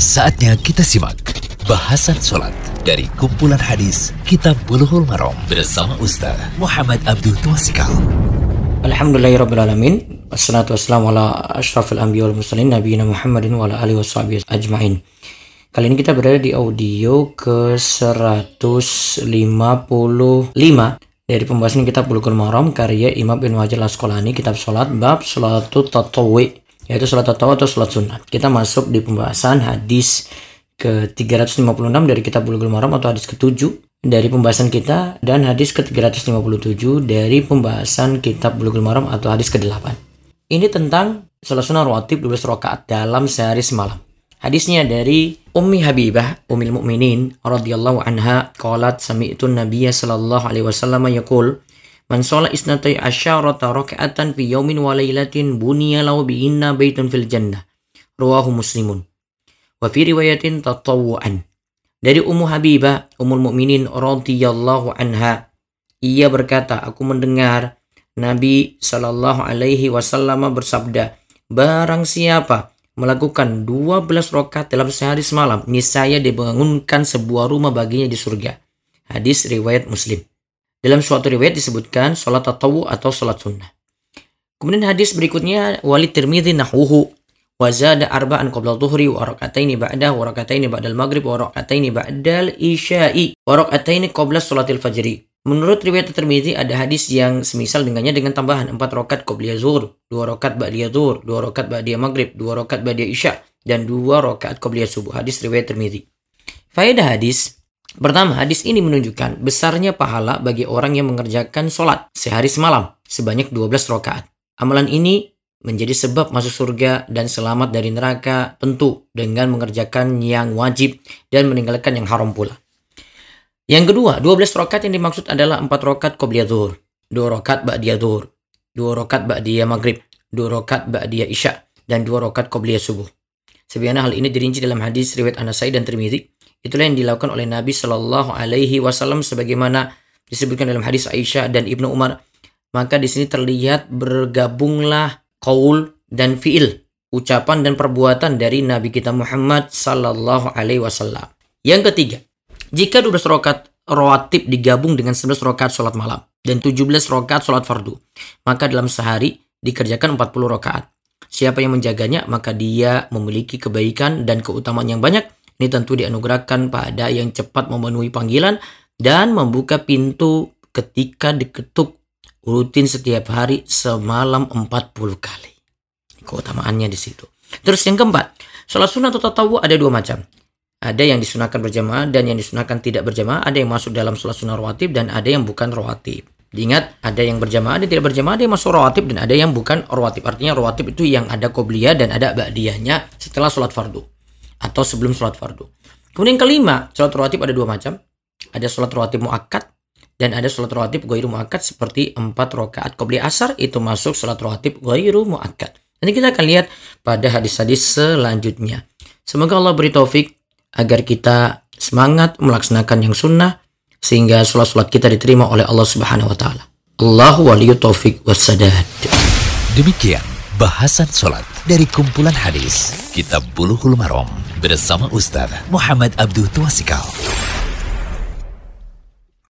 Saatnya kita simak bahasan sholat dari kumpulan hadis Kitab Bulughul Maram bersama Ustaz Muhammad Abduh Tuasikal. Alhamdulillahirrabbilalamin. Assalatu wassalamu ala ashrafil anbiya wal mursalin nabiyina Muhammadin wa ala alihi washabihi ajma'in. Kali ini kita berada di audio ke-155 dari pembahasan Kitab Bulughul Maram karya Imam bin Wajr Al-Asqalani, kitab sholat, bab sholatut tatawwu', yaitu sholat tatawwu' atau sholat sunat. Kita masuk di pembahasan hadis ke-356 dari Kitab Bulughul Maram atau hadis ke-7 dari pembahasan kita, dan hadis ke-357 dari pembahasan Kitab Bulughul Maram atau hadis ke-8. Ini tentang sholat sunat rawatib 12 rakaat dalam sehari semalam. Hadisnya dari Ummi Habibah, Ummul Mukminin radhiyallahu anha, qalat sami'tu nabiyya sallallahu alaihi wasallam yaqul man shalla isnatai asyarata rakaatan fi yaumin wa lailatin buniya lahu bihinna baitun fil jannah. Rawahu Muslimun. Wa fi riwayatin tatawwu'an. Dari Ummu Habibah, Ummul Mukminin radhiyallahu anha, ia berkata, aku mendengar Nabi sallallahu alaihi wasallam bersabda, barang siapa melakukan 12 rakaat dalam sehari semalam, niscaya dibangunkan sebuah rumah baginya di surga. Hadis riwayat Muslim. Dalam suatu riwayat disebutkan salat tatawwu atau salat sunnah. Kemudian hadis berikutnya wali Tirmizi nahwuhu. Wa zada arba'an qabla dhuhri wa rak'ataini ba'dahu wa rak'ataini ba'dal maghrib wa rak'ataini ba'dal isya'i wa rak'ataini qabla sholatil fajri. Menurut riwayat Tirmizi ada hadis yang semisal dengannya dengan tambahan 4 rakaat qabliyah zuhur, 2 rakaat ba'diyah zuhur, 2 rakaat ba'diyah maghrib, 2 rakaat ba'diyah isya, dan 2 rakaat qabliyah subuh. Hadis riwayat Tirmizi. Faedah hadis. Pertama, hadis ini menunjukkan besarnya pahala bagi orang yang mengerjakan sholat sehari semalam sebanyak 12 rakaat. Amalan ini menjadi sebab masuk surga dan selamat dari neraka, tentu dengan mengerjakan yang wajib dan meninggalkan yang haram pula. Yang kedua, 12 rakaat yang dimaksud adalah 4 rakaat qabliyah zuhur, 2 rakaat ba'diyah zuhur, 2 rakaat ba'diyah maghrib, 2 rakaat ba'diyah isya, dan 2 rakaat qabliyah subuh. Sebenarnya hal ini dirinci dalam hadis riwayat An-Nasa'i dan Tirmizi. Itulah yang dilakukan oleh Nabi sallallahu alaihi wasallam sebagaimana disebutkan dalam hadis Aisyah dan Ibnu Umar. Maka di sini terlihat bergabunglah qaul dan fi'il, ucapan dan perbuatan dari Nabi kita Muhammad sallallahu alaihi wasallam. Yang ketiga, jika 12 rakaat rawatib digabung dengan 11 rakaat salat malam dan 17 rakaat salat fardu, maka dalam sehari dikerjakan 40 rakaat. Siapa yang menjaganya, maka dia memiliki kebaikan dan keutamaan yang banyak. Ini tentu dianugerahkan pada yang cepat memenuhi panggilan dan membuka pintu ketika diketuk rutin setiap hari semalam 40 kali. Keutamaannya di situ. Terus yang keempat, sholat sunnah atau tatawwu ada dua macam. Ada yang disunahkan berjamaah dan yang disunahkan tidak berjamaah. Ada yang masuk dalam sholat sunnah rawatib dan ada yang bukan rawatib. Diingat, ada yang berjamaah, ada yang tidak berjamaah, ada yang masuk rawatib dan ada yang bukan rawatib. Artinya rawatib itu yang ada qobliyah dan ada ba'diyahnya setelah sholat fardu atau sebelum sholat fardu. Kemudian yang kelima, sholat rawatib ada dua macam. Ada sholat rawatib muakkad dan ada sholat rawatib ghairu muakkad, seperti 4 rakaat qabliyah asar itu masuk sholat rawatib ghairu muakkad. Nanti kita akan lihat pada hadis-hadis selanjutnya. Semoga Allah beri taufik agar kita semangat melaksanakan yang sunnah sehingga sholat-sholat kita diterima oleh Allah Subhanahu wa taala. Allahu waliyut taufik wassadad. Demikian bahasan sholat dari kumpulan hadis Kitab Bulughul Maram bersama Ustaz Muhammad Abduh Tuasikal.